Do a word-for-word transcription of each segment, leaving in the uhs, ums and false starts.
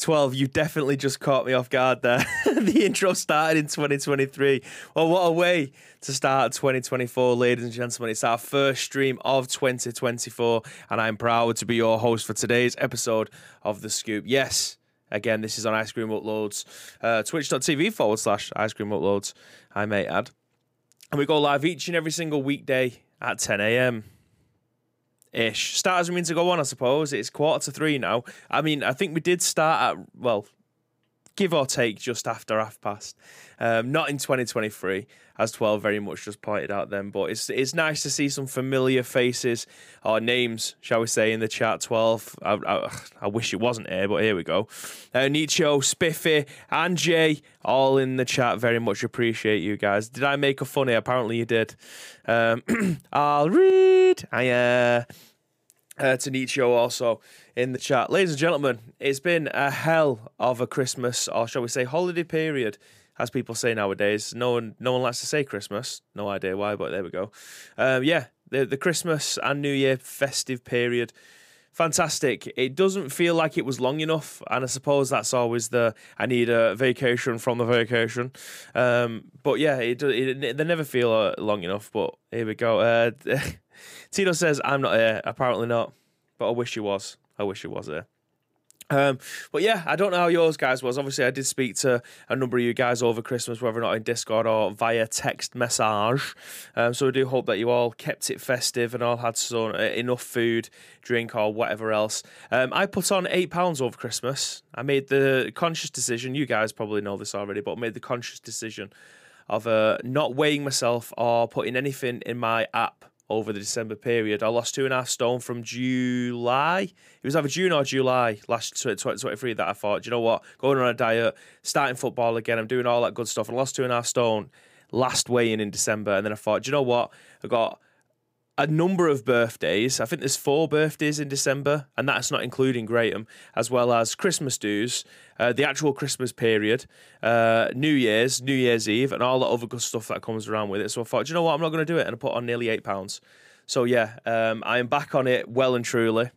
twelve, you definitely just caught me off guard there. The intro started in twenty twenty-three. Well, what a way to start twenty twenty-four, ladies and gentlemen. It's our first stream of twenty twenty-four, and I'm proud to be your host for today's episode of The Scoop. Yes, again, this is on Ice Cream Uploads, uh, twitch dot t v forward slash Ice Cream Uploads, I may add. And we go live each and every single weekday at ten a m ish. Start as we mean to go on, I suppose. It's quarter to three now. I mean, I think we did start at, well, give or take just after half past. Um, not in twenty twenty-three, as twelve very much just pointed out then, but it's it's nice to see some familiar faces, or names, shall we say, in the chat. twelve, I, I, I wish it wasn't here, but here we go. Uh, Nicho, Spiffy, and Jay, all in the chat. Very much appreciate you guys. Did I make a funny? Apparently you did. Um, I'll read. I, uh, uh, to Nicho also in the chat. Ladies and gentlemen, it's been a hell of a Christmas, or shall we say holiday period, as people say nowadays. No one no one likes to say Christmas. No idea why, but there we go. Um, yeah, the, the Christmas and New Year festive period. Fantastic. It doesn't feel like it was long enough, and I suppose that's always the, I need a vacation from the vacation. Um, but yeah, it, it, they never feel uh, long enough, but here we go. Uh, Tito says, I'm not here. Apparently not, but I wish he was. I wish it was there. Um, but yeah, I don't know how yours guys was. Obviously, I did speak to a number of you guys over Christmas, whether or not in Discord or via text message. Um, so I do hope that you all kept it festive and all had some, uh, enough food, drink or whatever else. Um, I put on eight pounds over Christmas. I made the conscious decision, you guys probably know this already, but made the conscious decision of uh, not weighing myself or putting anything in my app over the December period. I lost two and a half stone from July. It was either June or July last twenty twenty-three that I thought, do you know what? Going on a diet, starting football again, I'm doing all that good stuff. I lost two and a half stone last weigh-in in December. And then I thought, do you know what? I got a number of birthdays. I think there's four birthdays in December, and that's not including Graham, as well as Christmas dues, uh, the actual Christmas period, uh, New Year's, New Year's Eve, and all that other good stuff that comes around with it. So I thought, do you know what? I'm not going to do it. And I put on nearly eight pounds. So yeah, um, I am back on it well and truly.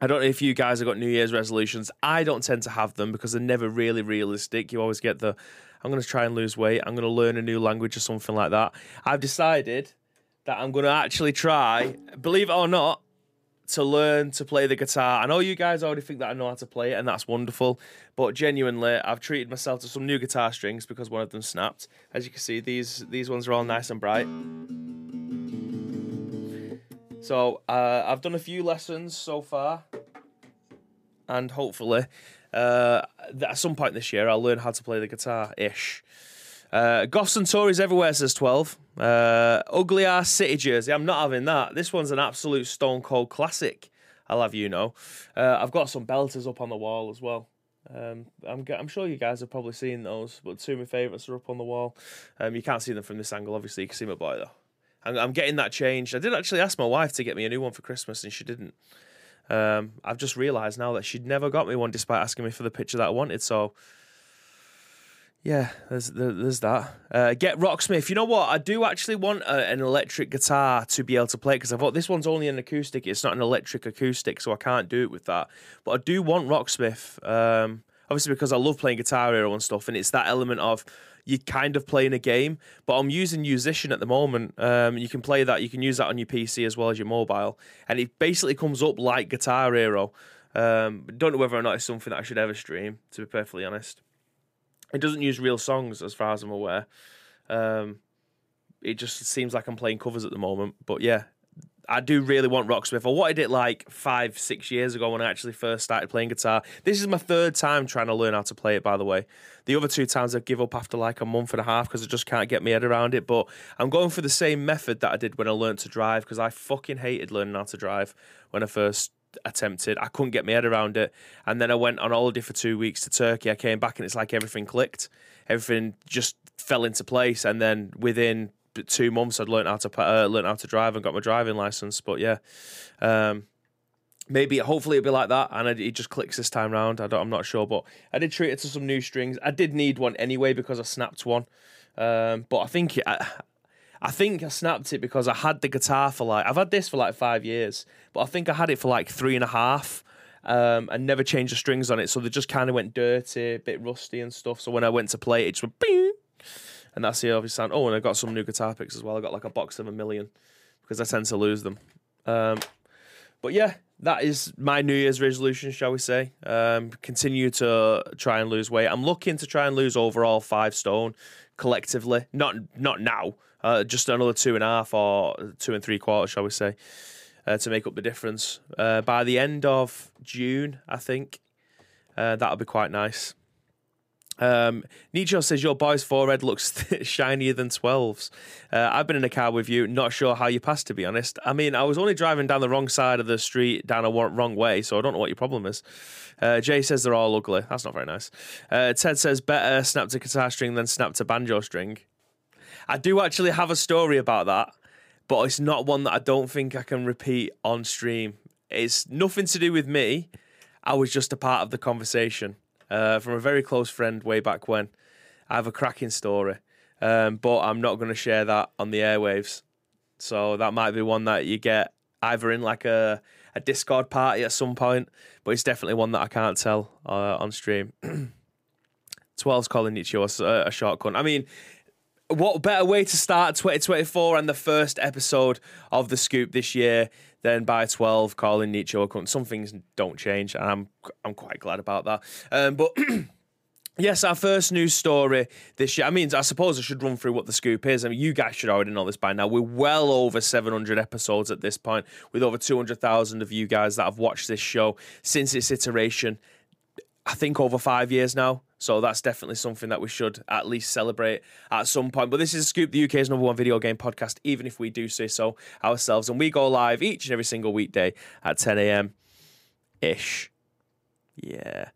I don't know if you guys have got New Year's resolutions. I don't tend to have them because they're never really realistic. You always get the, I'm going to try and lose weight. I'm going to learn a new language or something like that. I've decided that I'm going to actually try, believe it or not, to learn to play the guitar. I know you guys already think that I know how to play it, and that's wonderful, but genuinely, I've treated myself to some new guitar strings because one of them snapped. As you can see, these, these ones are all nice and bright. So uh, I've done a few lessons so far, and hopefully, uh, at some point this year, I'll learn how to play the guitar-ish. Uh, Goths and Tories everywhere, says twelve. Uh, ugly ass City jersey. I'm not having that. This one's an absolute stone cold classic, I'll have you know. Uh, I've got some belters up on the wall as well. Um, I'm, I'm sure you guys have probably seen those, but two of my favourites are up on the wall. Um, you can't see them from this angle, obviously. You can see my boy, though. I'm, I'm getting that changed. I did actually ask my wife to get me a new one for Christmas, and she didn't. Um, I've just realised now that she'd never got me one despite asking me for the picture that I wanted, so... Yeah, there's there's that. Uh, get Rocksmith. You know what? I do actually want a, an electric guitar to be able to play, because I thought this one's only an acoustic. It's not an electric acoustic, so I can't do it with that. But I do want Rocksmith, um, obviously because I love playing Guitar Hero and stuff, and it's that element of you're kind of playing a game, but I'm using Musician at the moment. Um, you can play that. You can use that on your P C as well as your mobile, and it basically comes up like Guitar Hero. Um, don't know whether or not it's something that I should ever stream, to be perfectly honest. It doesn't use real songs, as far as I'm aware. Um, it just seems like I'm playing covers at the moment. But yeah, I do really want Rocksmith. I wanted it like five, six years ago when I actually first started playing guitar. This is my third time trying to learn how to play it, by the way. The other two times I give up after like a month and a half because I just can't get my head around it. But I'm going for the same method that I did when I learned to drive, because I fucking hated learning how to drive when I first attempted. I couldn't get my head around it, and then I went on holiday for two weeks to Turkey. I came back and it's like everything clicked, everything just fell into place, and then within two months I'd learned how to uh, learn how to drive and got my driving license. But yeah, um, maybe hopefully it'll be like that, and it just clicks this time round. I don't, I'm not sure, but I did treat it to some new strings. I did need one anyway because I snapped one, um, but I think I, I think I snapped it because I had the guitar for like, I've had this for like five years, but I think I had it for like three and a half, um, and never changed the strings on it, so they just kind of went dirty, a bit rusty and stuff. So when I went to play it, it just went bing, and that's the obvious sound. Oh, and I got some new guitar picks as well. I got like a box of a million because I tend to lose them. Um, but yeah, that is my New Year's resolution, shall we say. Um, continue to try and lose weight. I'm looking to try and lose overall five stone collectively. Not not now, uh, just another two and a half or two and three quarters, shall we say, uh, to make up the difference. Uh, by the end of June, I think, uh, that'll be quite nice. Um, Nicho says, your boy's forehead looks shinier than twelves. Uh, I've been in a car with you, not sure how you passed, to be honest. I mean, I was only driving down the wrong side of the street, down a wrong way, so I don't know what your problem is. Uh, Jay says they're all ugly. That's not very nice. Uh, Ted says, better snap to guitar string than snap to banjo string. I do actually have a story about that, but it's not one that I don't think I can repeat on stream. It's nothing to do with me. I was just a part of the conversation. Uh, from a very close friend way back when. I have a cracking story, um, but I'm not going to share that on the airwaves. So that might be one that you get either in like a, a Discord party at some point, but it's definitely one that I can't tell uh, on stream. twelve's calling each other a, a shortcut. I mean, what better way to start twenty twenty-four and the first episode of The Scoop this year then by twelve, calling Nietzsche. Some things don't change, and I'm I'm quite glad about that. Um, but yes, our first news story this year. I mean, I suppose I should run through what The Scoop is. I mean, you guys should already know this by now. We're well over seven hundred episodes at this point, with over two hundred thousand of you guys that have watched this show since its iteration, I think over five years now. So that's definitely something that we should at least celebrate at some point. But this is Scoop, the U K's number one video game podcast, even if we do say so ourselves. And we go live each and every single weekday at ten a m ish. Yeah.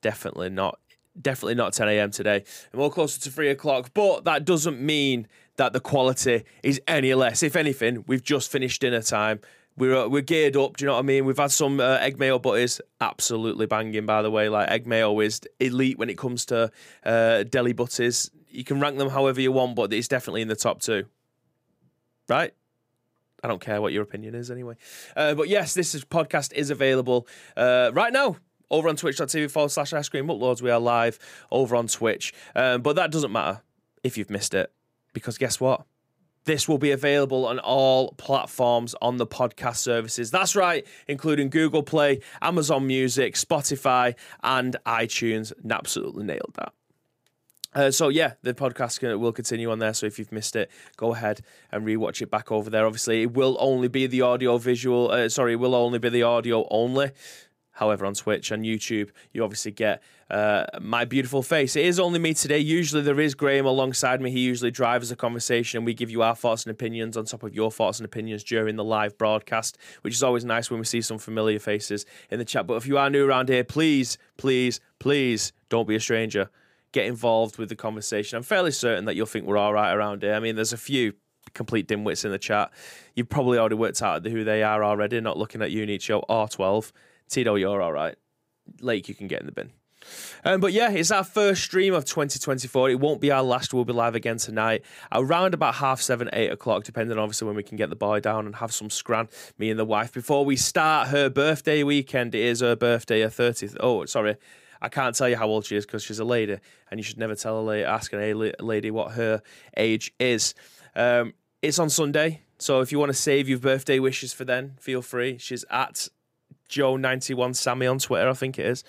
Definitely not. Definitely not ten a m today. And we're closer to three o'clock. But that doesn't mean that the quality is any less. If anything, we've just finished dinner time. We're, we're geared up, do you know what I mean? We've had some uh, egg mayo butties, absolutely banging, by the way. Like, egg mayo is elite when it comes to uh, deli butties. You can rank them however you want, but it's definitely in the top two. Right? I don't care what your opinion is anyway. Uh, but yes, this is, podcast is available uh, right now. Over on twitch dot t v forward slash Ice Cream Uploads. We are live over on Twitch. Um, but that doesn't matter if you've missed it, because guess what? This will be available on all platforms on the podcast services. That's right, including Google Play, Amazon Music, Spotify, and iTunes. And absolutely nailed that. Uh, so, yeah, the podcast can, will continue on there. So if you've missed it, go ahead and rewatch it back over there. Obviously, it will only be the audio visual. Uh, sorry, it will only be the audio only. However, on Twitch and YouTube, you obviously get uh, my beautiful face. It is only me today. Usually there is Graham alongside me. He usually drives the conversation, and we give you our thoughts and opinions on top of your thoughts and opinions during the live broadcast, which is always nice when we see some familiar faces in the chat. But if you are new around here, please, please, please don't be a stranger. Get involved with the conversation. I'm fairly certain that you'll think we're all right around here. I mean, there's a few complete dimwits in the chat. You've probably already worked out who they are already, not looking at you, Nietzsche or twelve. Tito, you're all right. Lake, you can get in the bin. Um, but yeah, it's our first stream of twenty twenty-four. It won't be our last. We'll be live again tonight around about half seven, eight o'clock, depending obviously when we can get the boy down and have some scran, me and the wife, before we start her birthday weekend. It is her birthday, her thirtieth. Oh, sorry. I can't tell you how old she is because she's a lady, and you should never tell a lady, ask a lady what her age is. Um, it's on Sunday, so if you want to save your birthday wishes for then, feel free. She's at Joe ninety-one Sammy on Twitter, I think it is.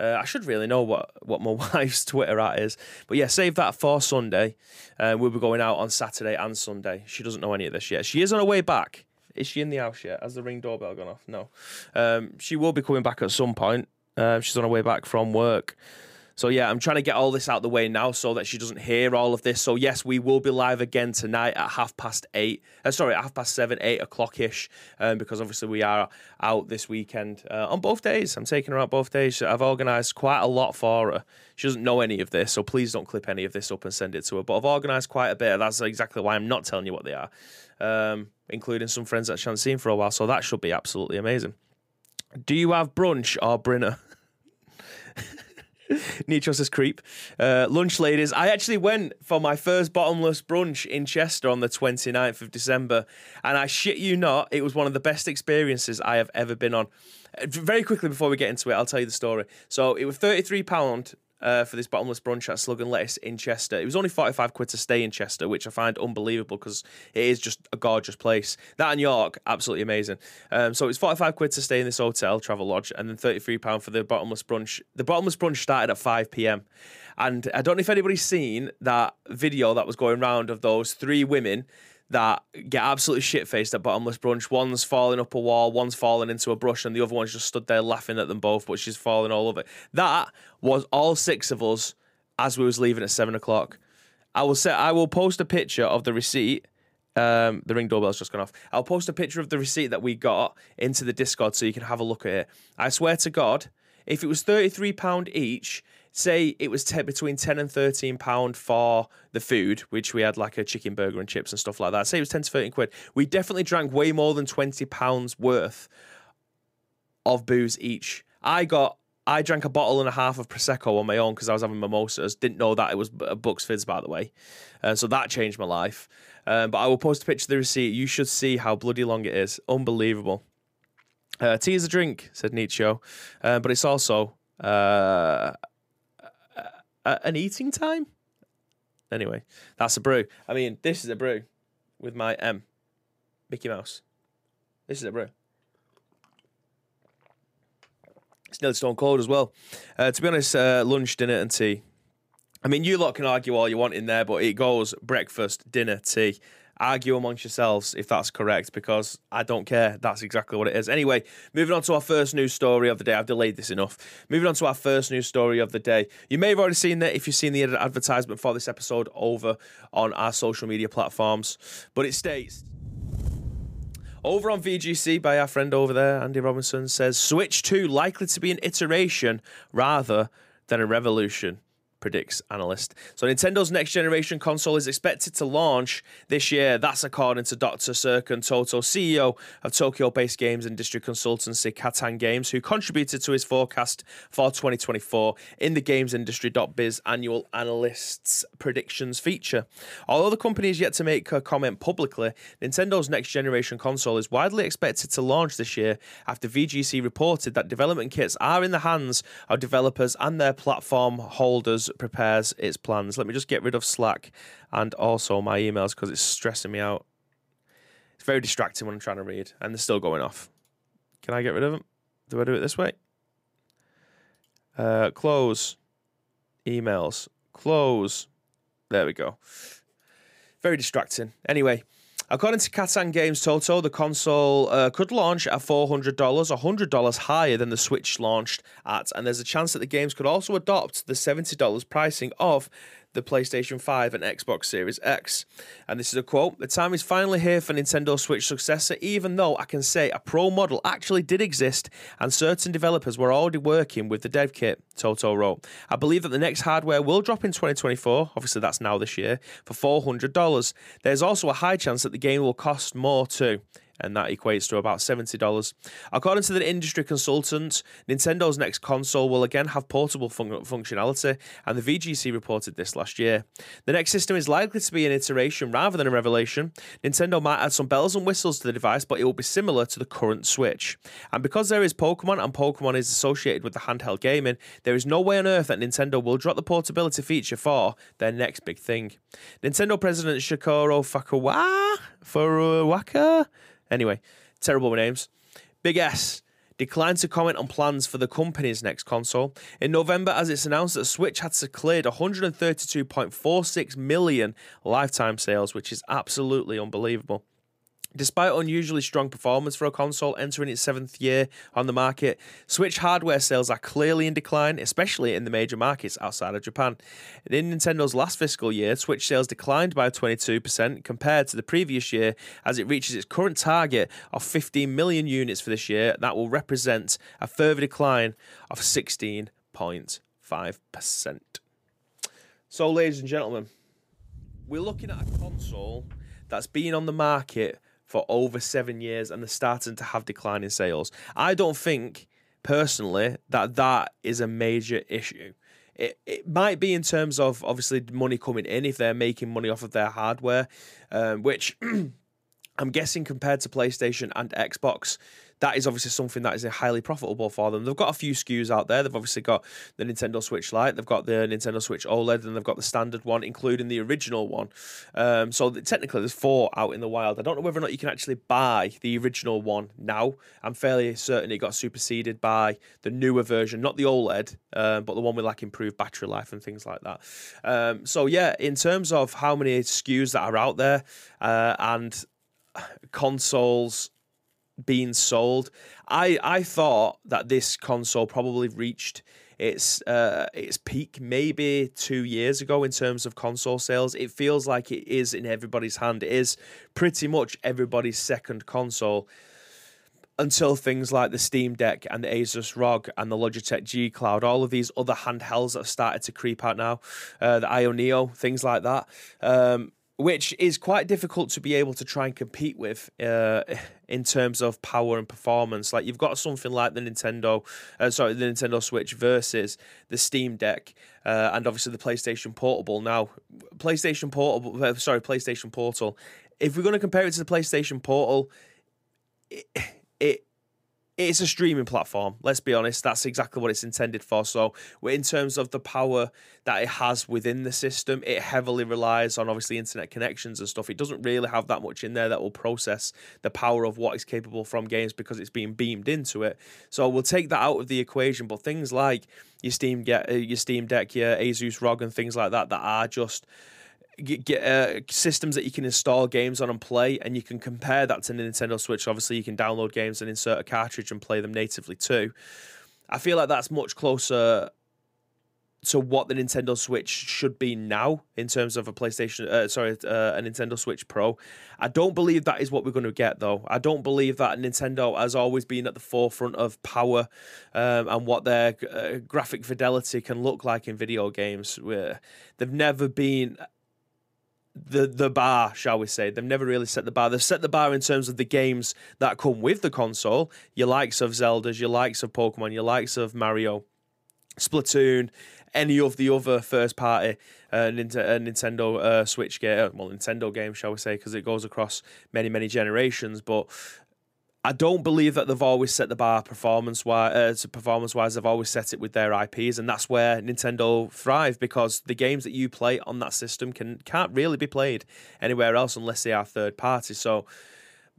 Uh, I should really know what, what my wife's Twitter at is. But yeah, save that for Sunday. Uh, we'll be going out on Saturday and Sunday. She doesn't know any of this yet. She is on her way back. Is she in the house yet? Has the Ring doorbell gone off? No. Um, she will be coming back at some point. Uh, she's on her way back from work. So, yeah, I'm trying to get all this out of the way now so that she doesn't hear all of this. So, yes, we will be live again tonight at half past eight. Uh, sorry, at half past seven, eight o'clock-ish, um, because obviously we are out this weekend uh, on both days. I'm taking her out both days. I've organised quite a lot for her. She doesn't know any of this, so please don't clip any of this up and send it to her. But I've organised quite a bit. That's exactly why I'm not telling you what they are, um, including some friends that she hasn't seen for a while. So that should be absolutely amazing. Do you have brunch or brinner? Nitros's creep. Uh, lunch ladies. I actually went for my first bottomless brunch in Chester on the twenty-ninth of December. And I shit you not, it was one of the best experiences I have ever been on. Very quickly before we get into it, I'll tell you the story. So it was thirty-three pounds uh, for this bottomless brunch at Slug and Lettuce in Chester. It was only forty-five quid to stay in Chester, which I find unbelievable because it is just a gorgeous place. That and York, absolutely amazing. Um, so it was forty-five quid to stay in this hotel, Travel Lodge, and then thirty-three pounds for the bottomless brunch. The bottomless brunch started at five p m. And I don't know if anybody's seen that video that was going around of those three women that get absolutely shit-faced at bottomless brunch. One's falling up a wall, one's falling into a brush, and the other one's just stood there laughing at them both, but she's falling all over. That was all six of us as we was leaving at seven o'clock. I will say, I will post a picture of the receipt. Um, the ring doorbell's just gone off. I'll post a picture of the receipt that we got into the Discord so you can have a look at it. I swear to God, if it was thirty-three pounds each, say it was t- between ten and thirteen pounds for the food, which we had like a chicken burger and chips and stuff like that. Say it was ten to thirteen quid. We definitely drank way more than twenty pounds worth of booze each. I got, I drank a bottle and a half of Prosecco on my own because I was having mimosas. Didn't know that it was a Bucks Fizz, by the way. Uh, so that changed my life. Um, but I will post a picture of the receipt. You should see how bloody long it is. Unbelievable. Uh, tea is a drink, said Nicho. Uh, but it's also... Uh, Uh, an eating time? Anyway, that's a brew. I mean, this is a brew with my M, Mickey Mouse. This is a brew. It's nearly stone cold as well. Uh, to be honest, uh, lunch, dinner, and tea. I mean, you lot can argue all you want in there, but it goes breakfast, dinner, tea. Argue amongst yourselves if that's correct, because I don't care. That's exactly what it is. Anyway, moving on to our first news story of the day. I've delayed this enough. Moving on to our first news story of the day. You may have already seen that if you've seen the advertisement for this episode over on our social media platforms, but it states... Over on V G C, by our friend over there, Andy Robinson, says, Switch two likely to be an iteration rather than a revolution. Predicts analyst. So Nintendo's next generation console is expected to launch this year. That's according to Doctor Serkan Toto, C E O of Tokyo-based games industry consultancy Katan Games, who contributed to his forecast for twenty twenty-four in the games industry dot biz annual analysts predictions feature. Although the company is yet to make a comment publicly, Nintendo's next generation console is widely expected to launch this year after V G C reported that development kits are in the hands of developers and their platform holders prepares its plans. Let me just get rid of Slack and also my emails because it's stressing me out. It's very distracting when I'm trying to read and they're still going off. Can I get rid of them? Do I do it this way? Uh, close. Emails. Close. There we go. Very distracting. Anyway, according to Katan Games Toto, the console uh, could launch at four hundred dollars, one hundred dollars higher than the Switch launched at, and there's a chance that the games could also adopt the seventy dollars pricing of the PlayStation five and Xbox Series X. And this is a quote, "The time is finally here for Nintendo Switch successor, even though I can say a pro model actually did exist and certain developers were already working with the dev kit," Toto wrote. "I believe that the next hardware will drop in twenty twenty-four, obviously that's now this year, for four hundred dollars. There's also a high chance that the game will cost more too, and that equates to about seventy dollars. According to the industry consultant, Nintendo's next console will again have portable fun- functionality, and the V G C reported this last year. The next system is likely to be an iteration rather than a revelation. Nintendo might add some bells and whistles to the device, but it will be similar to the current Switch. And because there is Pokemon, and Pokemon is associated with the handheld gaming, there is no way on earth that Nintendo will drop the portability feature for their next big thing." Nintendo President Shigeru Fukawa? Furuwaka? Anyway, terrible names. Big S declined to comment on plans for the company's next console. In November, as it's announced that Switch had cleared one hundred thirty-two point four six million lifetime sales, which is absolutely unbelievable. Despite unusually strong performance for a console entering its seventh year on the market, Switch hardware sales are clearly in decline, especially in the major markets outside of Japan. In Nintendo's last fiscal year, Switch sales declined by twenty-two percent compared to the previous year as it reaches its current target of fifteen million units for this year. That will represent a further decline of sixteen point five percent. So, ladies and gentlemen, we're looking at a console that's been on the market for over seven years and they're starting to have declining sales. I don't think, personally, that that is a major issue. It, it might be in terms of, obviously, money coming in if they're making money off of their hardware, um, which I'm guessing compared to PlayStation and Xbox, that is obviously something that is highly profitable for them. They've got a few S K Us out there. They've obviously got the Nintendo Switch Lite, they've got the Nintendo Switch OLED, and they've got the standard one, including the original one. Um, so technically, there's four out in the wild. I don't know whether or not you can actually buy the original one now. I'm fairly certain it got superseded by the newer version, not the OLED, um, but the one with like improved battery life and things like that. Um, so yeah, in terms of how many S K Us that are out there uh, and consoles being sold, I I thought that this console probably reached its uh its peak maybe two years ago in terms of console sales. It feels like it is in everybody's hand. It is pretty much everybody's second console until things like the Steam Deck and the ASUS ROG and the Logitech G Cloud, all of these other handhelds that have started to creep out now, uh, the I O Neo, things like that. Um, which is quite difficult to be able to try and compete with uh, in terms of power and performance. Like, you've got something like the Nintendo, uh, sorry, the Nintendo Switch versus the Steam Deck, uh, and obviously the PlayStation Portable. Now, PlayStation Portable, uh, sorry, PlayStation Portal. If we're going to compare it to the PlayStation Portal, it, it it's a streaming platform. Let's be honest, that's exactly what it's intended for. So in terms of the power that it has within the system, it heavily relies on obviously internet connections and stuff. It doesn't really have that much in there that will process the power of what is capable from games because it's being beamed into it. So we'll take that out of the equation, but things like your Steam, your Steam Deck, your ASUS ROG and things like that that are just... Get uh, systems that you can install games on and play, and you can compare that to Nintendo Switch. Obviously, you can download games and insert a cartridge and play them natively too. I feel like that's much closer to what the Nintendo Switch should be now in terms of a PlayStation, uh, sorry, uh, a Nintendo Switch Pro. I don't believe that is what we're going to get, though. I don't believe that Nintendo has always been at the forefront of power um, and what their uh, graphic fidelity can look like in video games. We're, they've never been... the the bar, shall we say. They've never really set the bar. They've set the bar in terms of the games that come with the console, your likes of Zeldas, your likes of Pokemon, your likes of Mario, Splatoon, any of the other first-party uh, Nintendo uh, Switch game, well, Nintendo game, shall we say, because it goes across many, many generations, but... I don't believe that they've always set the bar performance-wise. Uh, to performance-wise, they've always set it with their I Ps, and that's where Nintendo thrive, because the games that you play on that system can can't really be played anywhere else unless they are third party. So,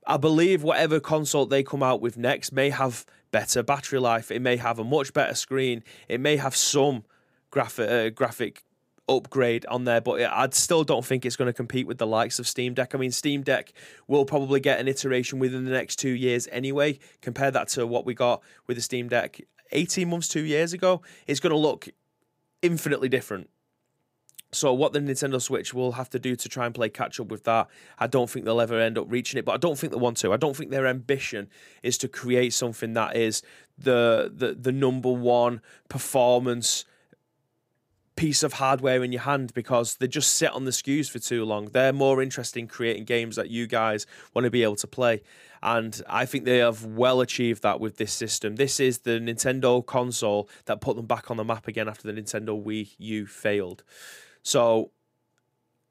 I believe whatever console they come out with next may have better battery life. It may have a much better screen. It may have some graphic uh, graphic. upgrade on there, but I still don't think it's going to compete with the likes of Steam Deck. I mean, Steam Deck will probably get an iteration within the next two years anyway. Compare that to what we got with the Steam Deck eighteen months, two years ago. It's going to look infinitely different. So what the Nintendo Switch will have to do to try and play catch up with that, I don't think they'll ever end up reaching it, but I don't think they want to. I don't think their ambition is to create something that is the the, the number one performance piece of hardware in your hand, because they just sit on the S K Us for too long. They're more interested in creating games that you guys want to be able to play, and I think they have well achieved that with this system. This is the Nintendo console that put them back on the map again after the Nintendo Wii U failed. So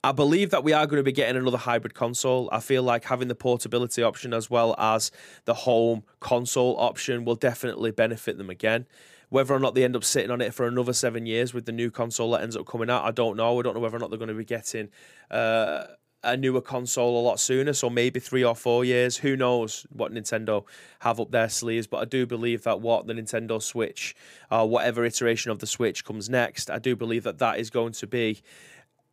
I believe that we are going to be getting another hybrid console. I feel like having the portability option as well as the home console option will definitely benefit them again. Whether or not they end up sitting on it for another seven years with the new console that ends up coming out, I don't know. I don't know whether or not they're going to be getting uh, a newer console a lot sooner, so maybe three or four years. Who knows what Nintendo have up their sleeves, but I do believe that what the Nintendo Switch, or uh, whatever iteration of the Switch comes next, I do believe that that is going to be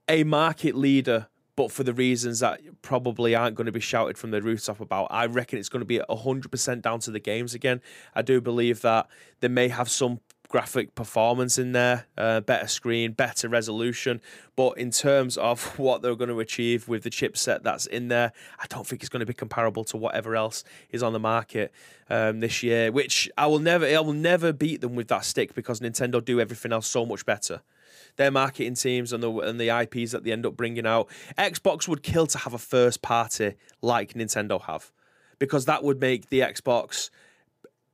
a market leader, but for the reasons that probably aren't going to be shouted from the rooftop about. I reckon it's going to be one hundred percent down to the games again. I do believe that they may have some graphic performance in there, uh, better screen, better resolution, but in terms of what they're going to achieve with the chipset that's in there, I don't think it's going to be comparable to whatever else is on the market um, this year, which I will never, I will never beat them with that stick, because Nintendo do everything else so much better. Their marketing teams and the and the I Ps that they end up bringing out. Xbox would kill to have a first party like Nintendo have, because that would make the Xbox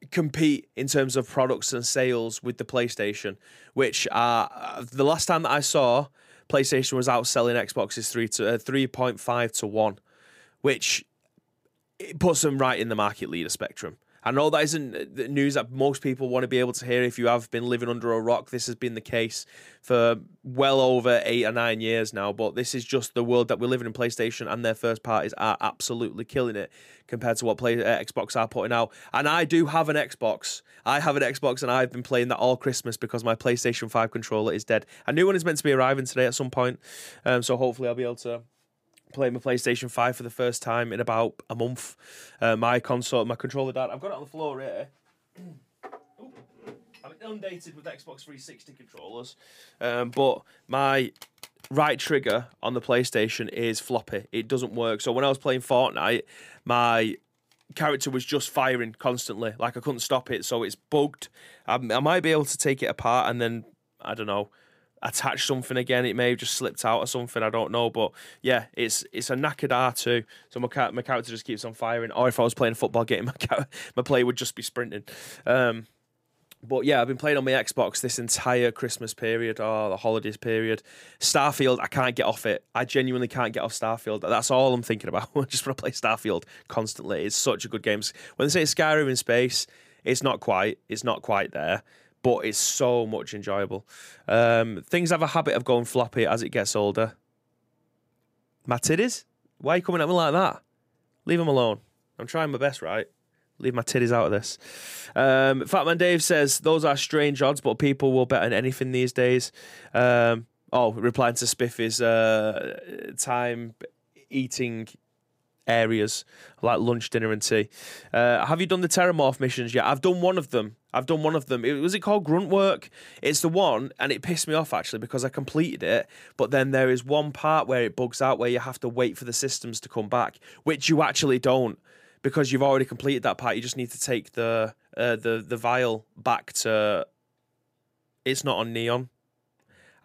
compete in terms of products and sales with the PlayStation, which uh, the last time that I saw, PlayStation was outselling Xbox's three to uh, three point five to one, which it puts them right in the market leader spectrum. I know that isn't the news that most people want to be able to hear. If you have been living under a rock, this has been the case for well over eight or nine years now, but this is just the world that we're living in. PlayStation and their first parties are absolutely killing it compared to what play, uh, Xbox are putting out. And I do have an Xbox. I have an Xbox, and I've been playing that all Christmas because my PlayStation five controller is dead. A new one is meant to be arriving today at some point, um, so hopefully I'll be able to play my PlayStation five for the first time in about a month. Uh, my console, my controller died. I've got it on the floor here. Ooh, I'm inundated with Xbox three sixty controllers, um, but my right trigger on the PlayStation is floppy. It doesn't work. So when I was playing Fortnite, my character was just firing constantly. Like, I couldn't stop it, so it's bugged. I, I might be able to take it apart and then, I don't know, attach something again. It may have just slipped out or something, I don't know, but yeah, it's it's a knackered R two, so my, my character just keeps on firing. Or if I was playing a football game, my, my player would just be sprinting. Um, but yeah, I've been playing on my Xbox this entire Christmas period, or the holidays period. Starfield, I can't get off it. I genuinely can't get off Starfield. That's all I'm thinking about. I just want to play Starfield constantly. It's such a good game. When they say Skyrim in space, it's not quite, it's not quite there, but it's so much enjoyable. Um, things have a habit of going floppy as it gets older. My titties? Why are you coming at me like that? Leave them alone. I'm trying my best, right? Leave my titties out of this. Um, Fatman Dave says, those are strange odds, but people will bet on anything these days. Um, oh, replying to Spiffy's uh, time eating areas, like lunch, dinner and tea. Uh, have you done the Terramorph missions yet? I've done one of them. I've done one of them. It, was it called Grunt Work? It's the one, and it pissed me off, actually, because I completed it, but then there is one part where it bugs out where you have to wait for the systems to come back, which you actually don't, because you've already completed that part. You just need to take the uh, the, the vial back to... It's not on Neon.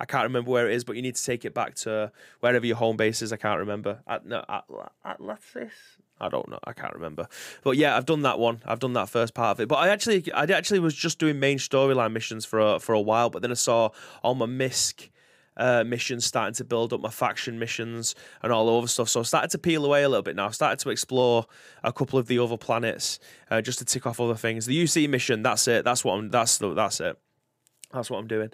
I can't remember where it is, but you need to take it back to wherever your home base is. I can't remember. At, no, Atlasis? I don't know. I can't remember. But yeah, I've done that one. I've done that first part of it. But I actually I actually was just doing main storyline missions for a, for a while, but then I saw all my misc uh, missions starting to build up, my faction missions and all the other stuff. So I started to peel away a little bit now. I started to explore a couple of the other planets uh, just to tick off other things. The U C mission, that's it. That's what I'm, that's the, that's it. That's what I'm doing.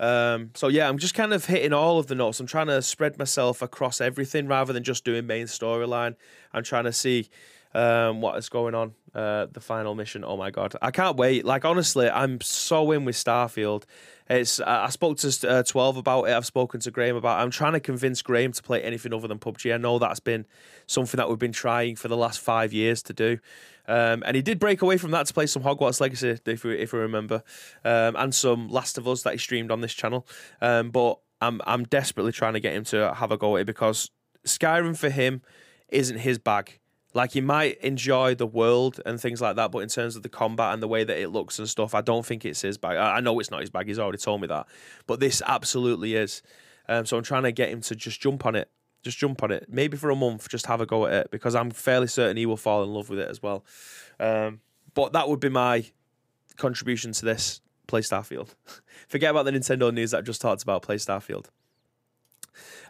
Um, so, yeah, I'm just kind of hitting all of the notes. I'm trying to spread myself across everything rather than just doing main storyline. I'm trying to see um, what is going on. Uh, the final mission, oh, my God. I can't wait. Like, honestly, I'm so in with Starfield. It's I, I spoke to uh, twelve about it. I've spoken to Graham about it. I'm trying to convince Graham to play anything other than P U B G. I know that's been something that we've been trying for the last five years to do. Um, and he did break away from that to play some Hogwarts Legacy, if we, if we remember, um, and some Last of Us that he streamed on this channel. Um, but I'm I'm desperately trying to get him to have a go at it, because Skyrim for him isn't his bag. Like, he might enjoy the world and things like that, but in terms of the combat and the way that it looks and stuff, I don't think it's his bag. I, I know it's not his bag. He's already told me that. But this absolutely is. Um, so I'm trying to get him to just jump on it. Just jump on it. Maybe for a month, just have a go at it, because I'm fairly certain he will fall in love with it as well. Um, but that would be my contribution to this. Play Starfield. Forget about the Nintendo news that I've just talked about. Play Starfield.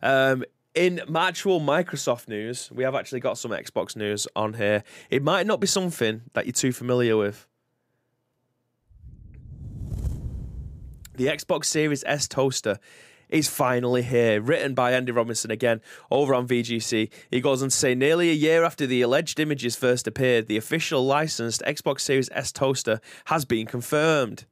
Um, in actual Microsoft news, we have actually got some Xbox news on here. It might not be something that you're too familiar with. The Xbox Series S toaster is finally here, written by Andy Robinson again over on V G C. He goes on to say, nearly a year after the alleged images first appeared, the official licensed Xbox Series S toaster has been confirmed.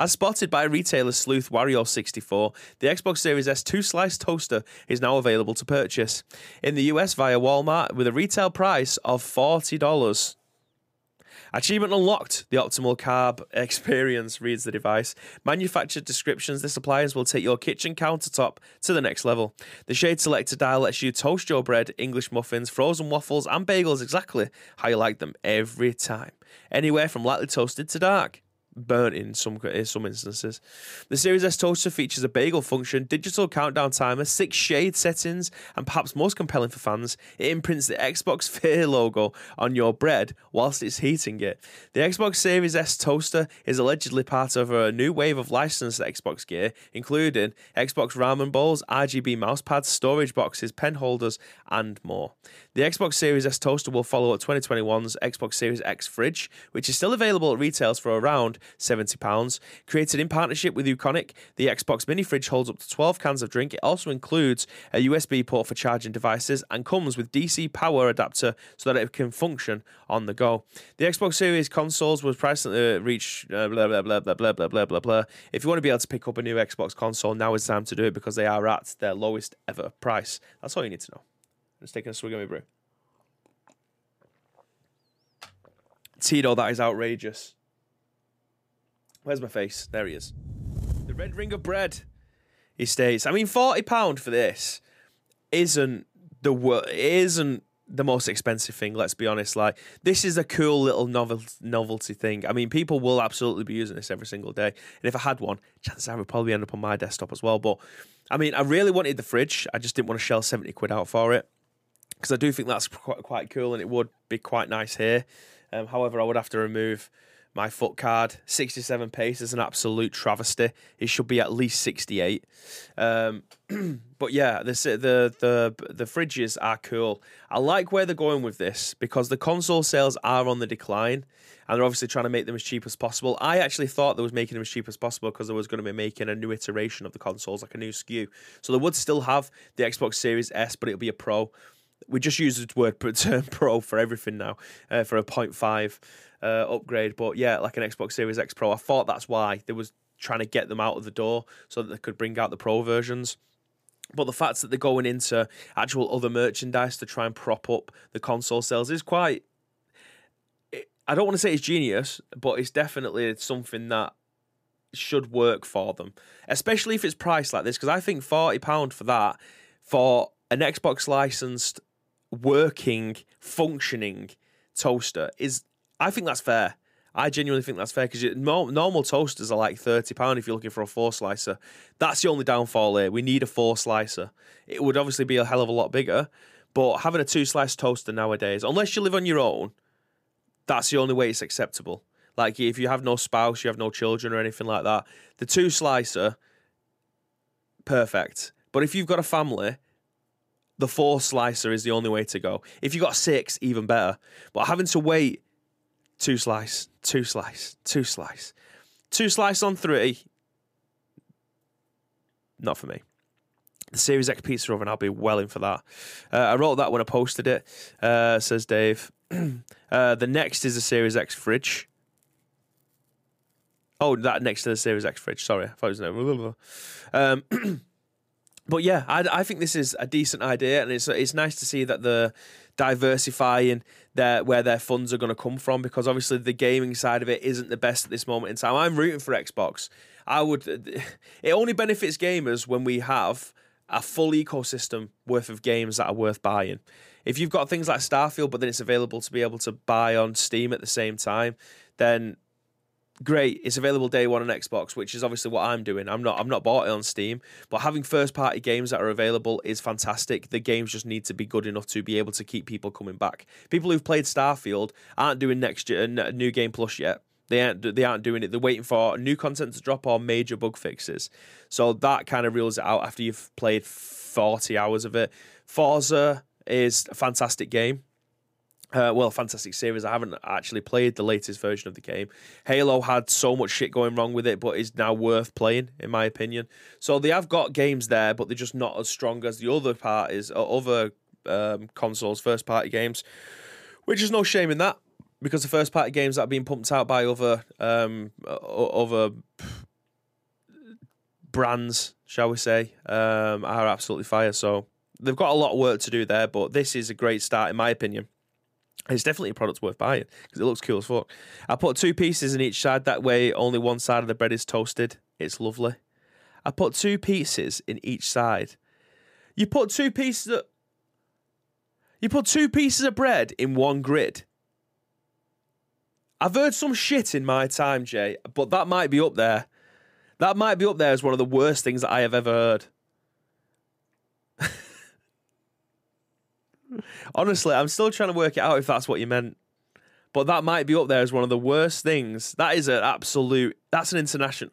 As spotted by retailer sleuth Wario sixty-four, the Xbox Series S two-slice toaster is now available to purchase in the U S via Walmart with a retail price of forty dollars. Achievement unlocked, the optimal carb experience, reads the device. Manufactured descriptions, this appliance will take your kitchen countertop to the next level. The shade selector dial lets you toast your bread, English muffins, frozen waffles and bagels exactly how you like them every time. Anywhere from lightly toasted to dark. burnt in some some instances. The Series S toaster features a bagel function, digital countdown timer, six shade settings, and perhaps most compelling for fans, it imprints the Xbox Fear logo on your bread whilst it's heating it. The Xbox Series S toaster is allegedly part of a new wave of licensed Xbox gear, including Xbox ramen bowls, R G B mousepads, storage boxes, pen holders, and more. The Xbox Series S toaster will follow up twenty twenty-one's Xbox Series X fridge, which is still available at retails for around seventy pounds. Created in partnership with Uconic, the Xbox mini fridge holds up to twelve cans of drink. It also includes a U S B port for charging devices and comes with D C power adapter so that it can function on the go. The Xbox Series consoles was priced to reach uh, blah, blah, blah, blah, blah, blah, blah, blah, blah. If you want to be able to pick up a new Xbox console, now is time to do it because they are at their lowest ever price. That's all you need to know. I'm just taking a swig of my brew. Tito, that is outrageous. Where's my face? There he is. The red ring of bread, he states. I mean, forty pounds for this isn't the wor- isn't the most expensive thing, let's be honest. Like, this is a cool little novel- novelty thing. I mean, people will absolutely be using this every single day. And if I had one, chances are I would probably end up on my desktop as well. But, I mean, I really wanted the fridge. I just didn't want to shell seventy quid out for it because I do think that's quite, quite cool and it would be quite nice here. Um, however, I would have to remove my foot card. sixty-seven pace is an absolute travesty. It should be at least sixty-eight. Um, but yeah, the, the the the fridges are cool. I like where they're going with this because the console sales are on the decline, and they're obviously trying to make them as cheap as possible. I actually thought they was making them as cheap as possible because they was going to be making a new iteration of the consoles, like a new S K U. So they would still have the Xbox Series S, but it'll be a Pro. We just use the word term Pro for everything now, uh, for a point five uh, upgrade. But yeah, like an Xbox Series X Pro. I thought that's why they was trying to get them out of the door so that they could bring out the Pro versions. But the fact that they're going into actual other merchandise to try and prop up the console sales is quite... It, I don't want to say it's genius, but it's definitely something that should work for them. Especially if it's priced like this, because I think forty pounds for that, for an Xbox licensed working, functioning toaster is, I think that's fair. I genuinely think that's fair because normal toasters are like thirty pounds if you're looking for a four slicer. That's the only downfall here. We need a four slicer. It would obviously be a hell of a lot bigger, but having a two slice toaster nowadays, unless you live on your own, that's the only way it's acceptable. Like if you have no spouse, you have no children or anything like that, the two slicer, perfect. But if you've got a family, the four slicer is the only way to go. If you got six, even better. But having to wait two slice, two slice, two slice, two slice on three, not for me. The Series X pizza oven, I'll be well in for that. Uh, I wrote that when I posted it, uh, says Dave. uh, the next is the Series X fridge. Oh, that next to the Series X fridge. Sorry, I thought it was no. Um, But yeah, I, I think this is a decent idea, and it's it's nice to see that they're diversifying their, where their funds are going to come from, because obviously the gaming side of it isn't the best at this moment in time. I'm rooting for Xbox. I would. It only benefits gamers when we have a full ecosystem worth of games that are worth buying. If you've got things like Starfield, but then it's available to be able to buy on Steam at the same time, then great, it's available day one on Xbox, which is obviously what I'm doing. I'm not I'm not bought it on Steam, but having first-party games that are available is fantastic. The games just need to be good enough to be able to keep people coming back. People who've played Starfield aren't doing next year, New Game Plus yet. They aren't, they aren't doing it. They're waiting for new content to drop or major bug fixes. So that kind of rules it out after you've played forty hours of it. Forza is a fantastic game. Uh, well, fantastic series. I haven't actually played the latest version of the game. Halo had so much shit going wrong with it, but is now worth playing, in my opinion. So they have got games there, but they're just not as strong as the other parties or other um, consoles, first-party games, which is no shame in that, because the first-party games that are being pumped out by other um, other brands, shall we say, um, are absolutely fire. So they've got a lot of work to do there, but this is a great start, in my opinion. It's definitely a product worth buying because it looks cool as fuck. I put two pieces in each side. That way, only one side of the bread is toasted. It's lovely. I put two pieces in each side. You put two pieces of... You put two pieces of bread in one grid. I've heard some shit in my time, Jay, but that might be up there. That might be up there as one of the worst things that I have ever heard. Honestly, I'm still trying to work it out if that's what you meant. But that might be up there as one of the worst things. That is an absolute... That's an international...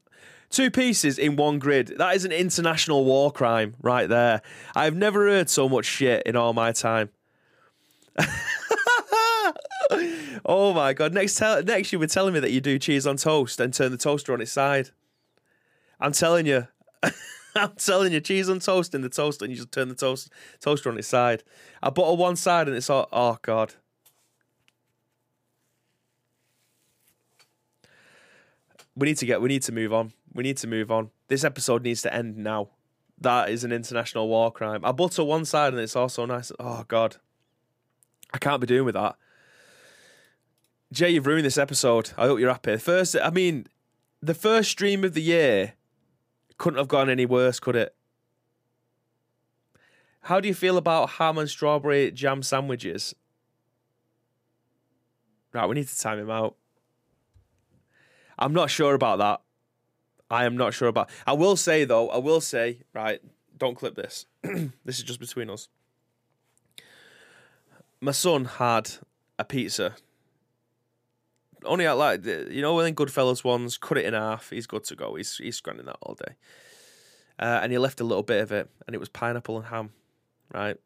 Two pieces in one grid. That is an international war crime right there. I've never heard so much shit in all my time. Oh my God. Next, next you were telling me that you do cheese on toast and turn the toaster on its side. I'm telling you. I'm telling you, cheese on toast in the toaster, and you just turn the toast, toaster on its side. I bought on one side and it's all... Oh, God. We need to get... We need to move on. We need to move on. This episode needs to end now. That is an international war crime. I butter one side and it's all so nice. Oh, God. I can't be doing with that. Jay, you've ruined this episode. I hope you're happy. First, I mean, the first stream of the year... Couldn't have gone any worse, could it? How do you feel about ham and strawberry jam sandwiches? Right, we need to time him out. I'm not sure about that. I am not sure about... I will say, though, I will say... Right, don't clip this. This is just between us. My son had a pizza. Only out like, you know, when Goodfellas ones, cut it in half. He's good to go. He's he's scrambling that all day. Uh, and he left a little bit of it, and it was pineapple and ham, right?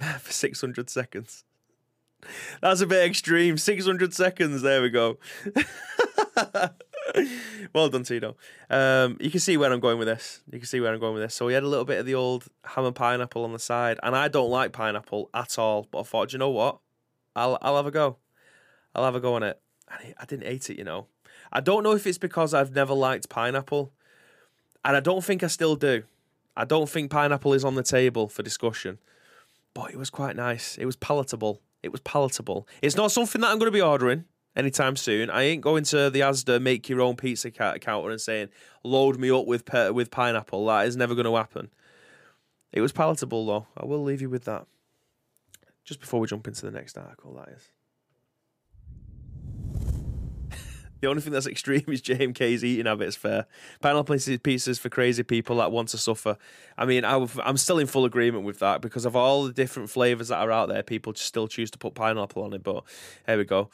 For six hundred seconds. That's a bit extreme. six hundred seconds. There we go. Well done, Tino. Um, you can see where I'm going with this. You can see where I'm going with this. So we had a little bit of the old ham and pineapple on the side, and I don't like pineapple at all, but I thought, do you know what? I'll I'll have a go. I'll have a go on it. I, I didn't hate it, you know. I don't know if it's because I've never liked pineapple, and I don't think I still do. I don't think pineapple is on the table for discussion. But it was quite nice. It was palatable. It was palatable. It's not something that I'm going to be ordering anytime soon. I ain't going to the Asda make your own pizza counter and saying, load me up with with pineapple. That is never going to happen. It was palatable, though. I will leave you with that. Just before we jump into the next article, that is. The only thing that's extreme is J M K's eating habits, fair. Pineapple pizzas for crazy people that want to suffer. I mean, I'm still in full agreement with that because of all the different flavours that are out there, people just still choose to put pineapple on it, but here we go.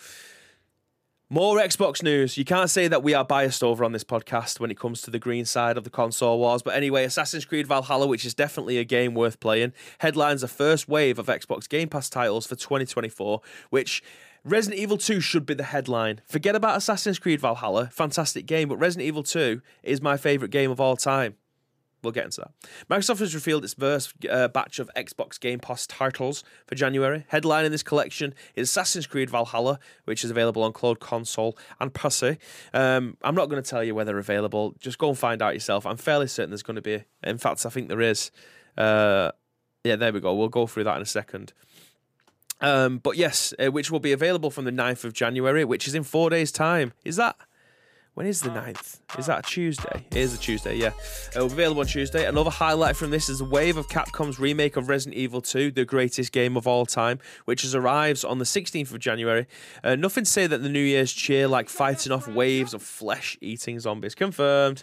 More Xbox news. You can't say that we are biased over on this podcast when it comes to the green side of the console wars. But anyway, Assassin's Creed Valhalla, which is definitely a game worth playing, headlines the first wave of Xbox Game Pass titles for twenty twenty-four, which Resident Evil two should be the headline. Forget about Assassin's Creed Valhalla, fantastic game, but Resident Evil two is my favourite game of all time. We'll get into that. Microsoft has revealed its first uh, batch of Xbox Game Pass titles for January. Headlining this collection is Assassin's Creed Valhalla, which is available on cloud console and P C. Um, I'm not going to tell you where they're available. Just go and find out yourself. I'm fairly certain there's going to be... In fact, I think there is. Uh, yeah, there we go. We'll go through that in a second. Um, but yes, uh, which will be available from the ninth of January, which is in four days' time. Is that... When is the ninth? Is that a Tuesday? It is a Tuesday, yeah. It'll be available on Tuesday. Another highlight from this is the wave of Capcom's remake of Resident Evil two, the greatest game of all time, which has arrives on the sixteenth of January. Uh, nothing to say that the New Year's cheer, like fighting off waves of flesh-eating zombies. Confirmed.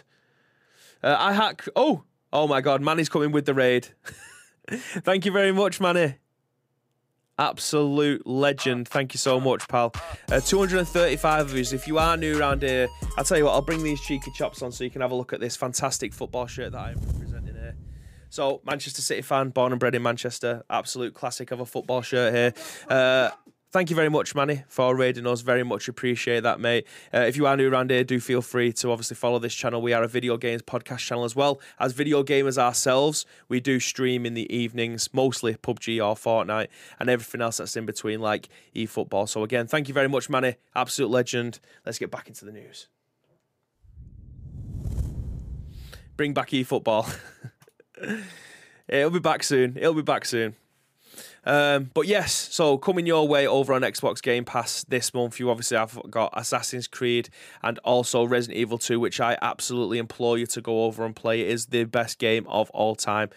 Uh, I hack... Oh! Oh, my God. Manny's coming with the raid. Thank you very much, Manny. Absolute legend. Thank you so much, pal. Uh, two hundred thirty-five of us. If you are new around here, I'll tell you what, I'll bring these cheeky chops on so you can have a look at this fantastic football shirt that I'm presenting here. So, Manchester City fan, born and bred in Manchester. Absolute classic of a football shirt here. Uh, thank you very much, Manny, for raiding us. Very much appreciate that, mate. Uh, if you are new around here, do feel free to obviously follow this channel. We are a video games podcast channel as well. As video gamers ourselves, we do stream in the evenings, mostly P U B G or Fortnite and everything else that's in between, like eFootball. So again, thank you very much, Manny. Absolute legend. Let's get back into the news. Bring back eFootball. It'll be back soon. It'll be back soon. Um, but yes, so coming your way over on Xbox Game Pass this month, you obviously have got Assassin's Creed and also Resident Evil two, which I absolutely implore you to go over and play. It is the best game of all time.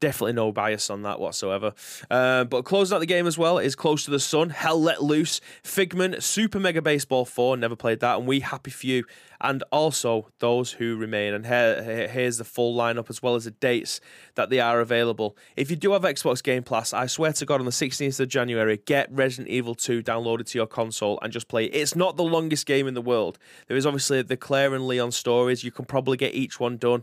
Definitely no bias on that whatsoever. Uh, but closing out the game as well is Close to the Sun, Hell Let Loose, Figment, Super Mega Baseball four, never played that, and We Happy Few, and also Those Who Remain. And here, here's the full lineup as well as the dates that they are available. If you do have Xbox Game Pass, I swear to God, on the sixteenth of January, get Resident Evil two downloaded to your console and just play it. It's not the longest game in the world. There is obviously the Claire and Leon stories. You can probably get each one done.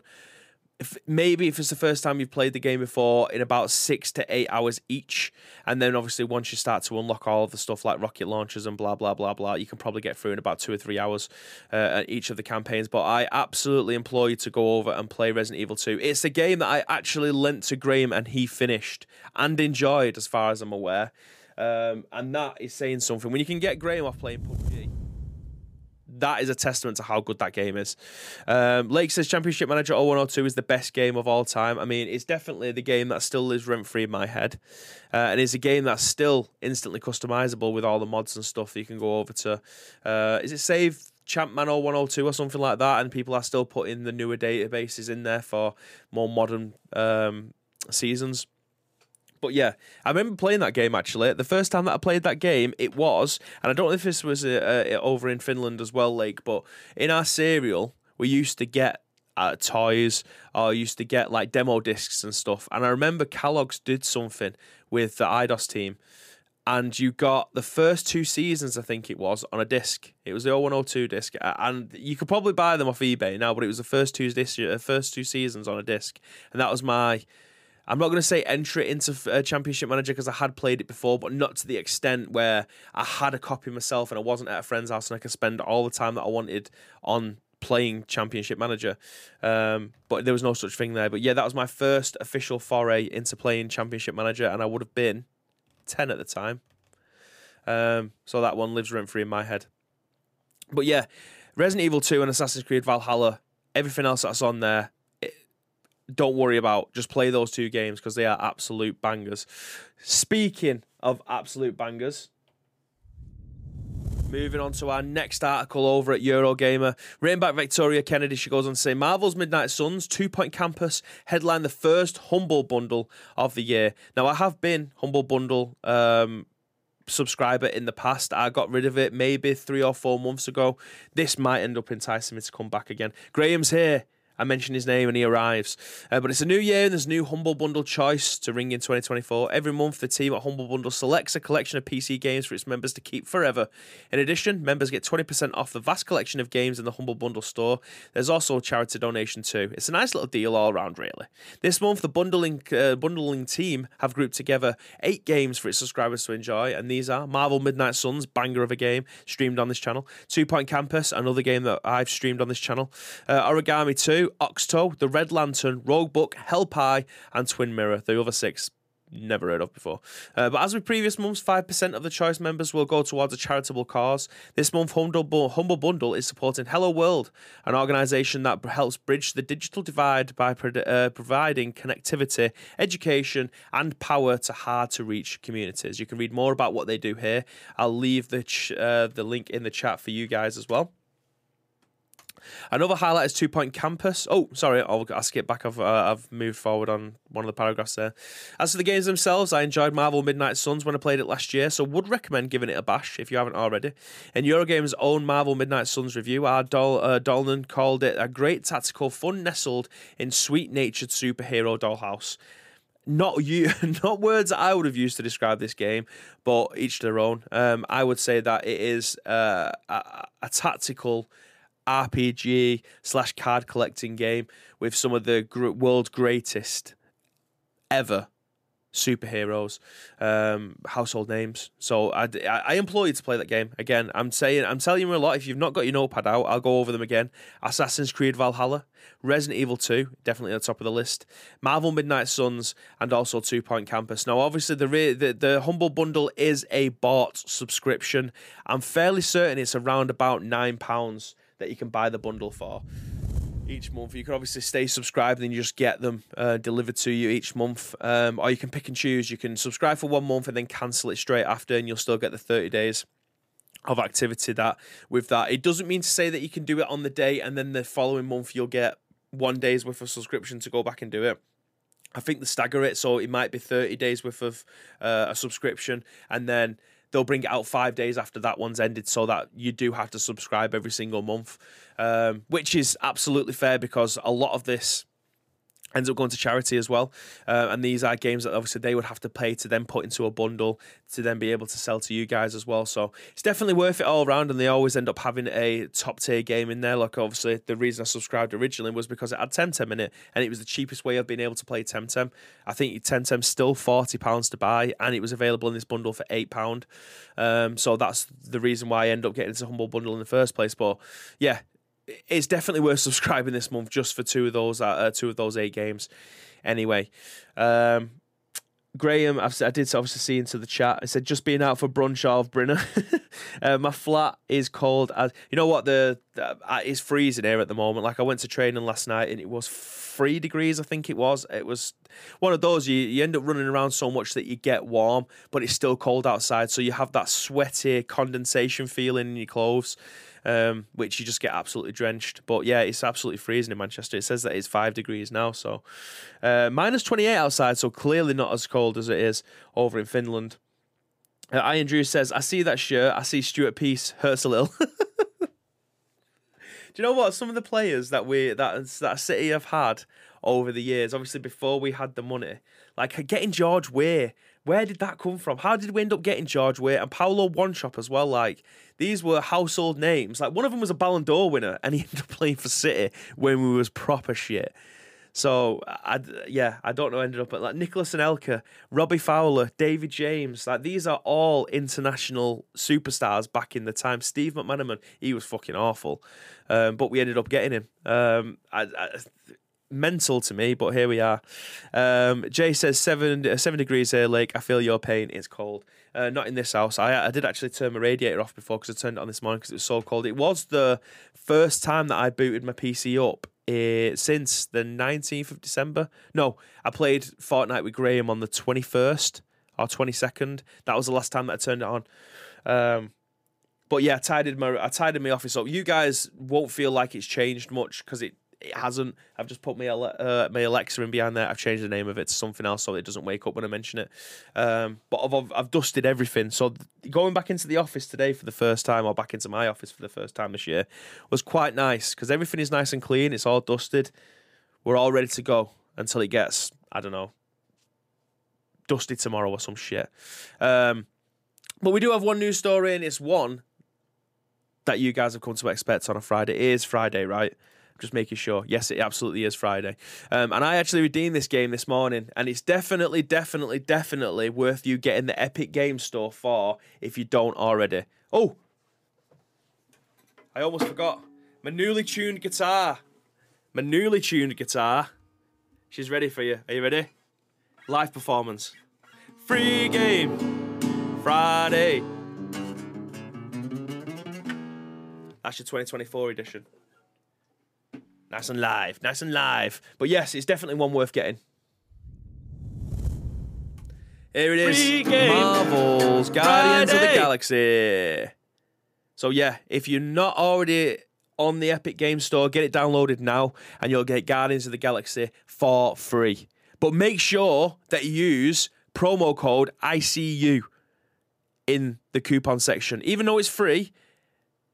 If, maybe if it's the first time you've played the game before, in about six to eight hours each, and then obviously once you start to unlock all of the stuff like rocket launchers and blah blah blah blah, you can probably get through in about two or three hours uh, at each of the campaigns. But I absolutely implore you to go over and play Resident Evil two. It's a game that I actually lent to Graham and he finished and enjoyed, as far as I'm aware, um, and that is saying something. When you can get Graham off playing P U B G, that is a testament to how good that game is. Um, Lake says Championship Manager oh one oh two is the best game of all time. I mean, it's definitely the game that still lives rent-free in my head. Uh, and it's a game that's still instantly customizable with all the mods and stuff that you can go over to. Uh, is it Save Champman oh one oh two or something like that? And people are still putting the newer databases in there for more modern um, seasons. But yeah, I remember playing that game actually. The first time that I played that game, it was, and I don't know if this was uh, over in Finland as well, Lake, but in our cereal, we used to get uh, toys, or used to get like demo discs and stuff. And I remember Kellogg's did something with the Eidos team, and you got the first two seasons, I think it was, on a disc. It was the oh one oh two disc, and you could probably buy them off eBay now, but it was the first two, disc, first two seasons on a disc, and that was my... I'm not going to say entry into uh, Championship Manager because I had played it before, but not to the extent where I had a copy myself and I wasn't at a friend's house and I could spend all the time that I wanted on playing Championship Manager. Um, but there was no such thing there. But yeah, that was my first official foray into playing Championship Manager, and I would have been ten at the time. Um, so that one lives rent-free in my head. But yeah, Resident Evil two and Assassin's Creed Valhalla, everything else that's on there, don't worry about. Just play those two games because they are absolute bangers. Speaking of absolute bangers, moving on to our next article over at Eurogamer. Rainback Victoria Kennedy, she goes on to say, Marvel's Midnight Suns, Two Point Campus, headline the first Humble Bundle of the year. Now, I have been Humble Bundle um, subscriber in the past. I got rid of it maybe three or four months ago. This might end up enticing me to come back again. Graham's here. I mentioned his name and he arrives. Uh, but it's a new year and there's a new Humble Bundle choice to ring in twenty twenty-four. Every month, the team at Humble Bundle selects a collection of P C games for its members to keep forever. In addition, members get twenty percent off the vast collection of games in the Humble Bundle store. There's also a charity donation too. It's a nice little deal all around, really. This month, the bundling, uh, bundling team have grouped together eight games for its subscribers to enjoy, and these are Marvel Midnight Suns, banger of a game, streamed on this channel. Two Point Campus, another game that I've streamed on this channel. Uh, Origami two, Oxto, The Red Lantern, Rogue Book, Hell Pie, and Twin Mirror. The other six, never heard of before. Uh, but as with previous months, five percent of the choice members will go towards a charitable cause. This month, Humble, Humble Bundle is supporting Hello World, an organisation that helps bridge the digital divide by pro uh, providing connectivity, education, and power to hard-to-reach communities. You can read more about what they do here. I'll leave the, ch uh, the link in the chat for you guys as well. Another highlight is Two Point Campus. Oh, sorry, I'll, I'll skip back. I've, uh, I've moved forward on one of the paragraphs there. As for the games themselves, I enjoyed Marvel Midnight Suns when I played it last year, so would recommend giving it a bash if you haven't already. In Eurogame's own Marvel Midnight Suns review, our Dol uh, Dolnan called it a great tactical fun nestled in sweet-natured superhero dollhouse. Not you, not words that I would have used to describe this game, but each their own. Um, I would say that it is uh, a, a tactical R P G slash card collecting game with some of the gr world's greatest ever superheroes, um, household names. So I, I implore you to play that game again. I'm saying, I'm telling you a lot. If you've not got your notepad out, I'll go over them again. Assassin's Creed Valhalla, Resident Evil two, definitely at the top of the list. Marvel Midnight Suns, and also Two Point Campus. Now, obviously, the re the, the Humble Bundle is a bought subscription. I'm fairly certain it's around about nine pounds that you can buy the bundle for each month. You can obviously stay subscribed and you just get them uh, delivered to you each month, um, or you can pick and choose. You can subscribe for one month and then cancel it straight after, and you'll still get the thirty days of activity that with that. It doesn't mean to say that you can do it on the day and then the following month you'll get one day's worth of subscription to go back and do it. I think they stagger it, so it might be thirty days worth of uh, a subscription, and then they'll bring it out five days after that one's ended, so that you do have to subscribe every single month, um, which is absolutely fair, because a lot of this ends up going to charity as well, uh, and these are games that obviously they would have to pay to then put into a bundle to then be able to sell to you guys as well. So it's definitely worth it all around, and they always end up having a top tier game in there. Like, obviously the reason I subscribed originally was because it had Temtem in it, and it was the cheapest way of being able to play Temtem. I think Temtem's still forty pounds to buy, and it was available in this bundle for eight pounds, um, so that's the reason why I end up getting into Humble Bundle in the first place. But yeah, it's definitely worth subscribing this month just for two of those uh, two of those eight games. Anyway, um, Graham, I've, I did obviously see into the chat. It said, just being out for brunch out of Brinner. uh, my flat is cold. As, you know what? The, the uh, it's freezing here at the moment. Like, I went to training last night and it was three degrees, I think it was. It was one of those, you, you end up running around so much that you get warm, but it's still cold outside. So you have that sweaty condensation feeling in your clothes. Um, which you just get absolutely drenched. But yeah, it's absolutely freezing in Manchester. It says that it's five degrees now, so uh, minus twenty-eight outside, so clearly not as cold as it is over in Finland. Uh, Iron Drew says, I see that shirt, I see Stuart Peace, hurts a little. Do you know what? Some of the players that we that that City have had over the years, obviously before we had the money, like getting George Weah, where did that come from? How did we end up getting George Weah and Paolo Wanchop as well? Like, these were household names. Like, one of them was a Ballon d'Or winner, and he ended up playing for City when we was proper shit. So, I, yeah, I don't know, ended up at, like, Nicholas Anelka, Robbie Fowler, David James. Like, these are all international superstars back in the time. Steve McManaman, he was fucking awful. Um, but we ended up getting him. Um, I... I mental to me, but here we are. um Jay says seven uh, seven degrees here, Lake, I feel your pain, it's cold. Uh, not in this house. I, I did actually turn my radiator off before, because I turned it on this morning because it was so cold. It was the first time that I booted my P C up uh, since the nineteenth of December. No, I played Fortnite with Graham on the twenty-first or twenty-second. That was the last time that I turned it on. um but yeah, I tidied my I tidied my office up. You guys won't feel like it's changed much, because it It hasn't. I've just put my, uh, my Alexa in behind there. I've changed the name of it to something else so it doesn't wake up when I mention it. Um, but I've, I've dusted everything. So going back into the office today for the first time, or back into my office for the first time this year, was quite nice, because everything is nice and clean. It's all dusted. We're all ready to go until it gets, I don't know, dusty tomorrow or some shit. Um, but we do have one news story, and it's one that you guys have come to expect on a Friday. It is Friday, right? Just making sure. Yes, it absolutely is Friday. Um, and I actually redeemed this game this morning, and it's definitely, definitely, definitely worth you getting the Epic Game Store for if you don't already. Oh! I almost forgot. My newly tuned guitar. My newly tuned guitar. She's ready for you. Are you ready? Live performance. Free game. Friday. That's your twenty twenty-four edition. Nice and live, nice and live. But yes, it's definitely one worth getting. Here it is, Marvel's Guardians of the Galaxy. So yeah, if you're not already on the Epic Game Store, get it downloaded now, and you'll get Guardians of the Galaxy for free. But make sure that you use promo code I C U in the coupon section. Even though it's free,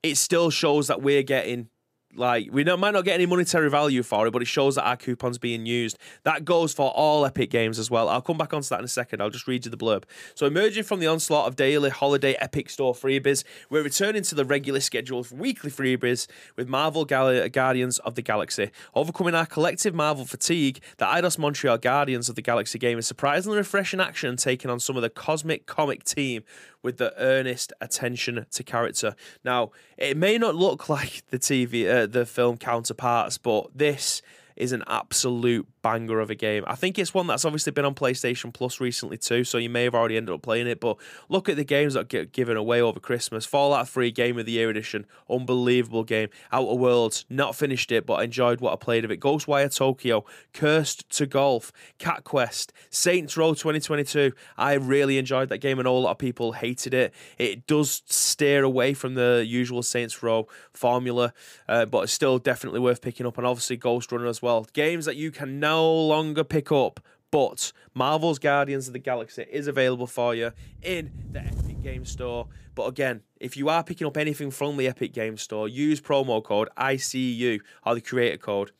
it still shows that we're getting... Like, we don't, might not get any monetary value for it, but it shows that our coupon's being used. That goes for all Epic Games as well. I'll come back onto that in a second. I'll just read you the blurb. So, emerging from the onslaught of daily holiday Epic Store freebies, we're returning to the regularly scheduled weekly freebies with Marvel Gal- Guardians of the Galaxy. Overcoming our collective Marvel fatigue, the Eidos Montreal Guardians of the Galaxy game is surprisingly refreshing action, taking on some of the cosmic comic team with the earnest attention to character. Now, it may not look like the T V, uh, the film counterparts, but this is an absolute banger of a game. I think it's one that's obviously been on PlayStation Plus recently too, so you may have already ended up playing it, but look at the games that get given away over Christmas. Fallout three Game of the Year Edition, unbelievable game. Outer Worlds, not finished it, but enjoyed what I played of it. Ghostwire Tokyo, Cursed to Golf, Cat Quest, Saints Row twenty twenty-two, I really enjoyed that game, and a lot of people hated it. It does steer away from the usual Saints Row formula, uh, but it's still definitely worth picking up, and obviously Ghost Runner as well. Games that you can now no longer pick up, But Marvel's Guardians of the Galaxy is available for you in the Epic Game Store. But again, if you are picking up anything from the Epic Game Store, use promo code I C U or the creator code.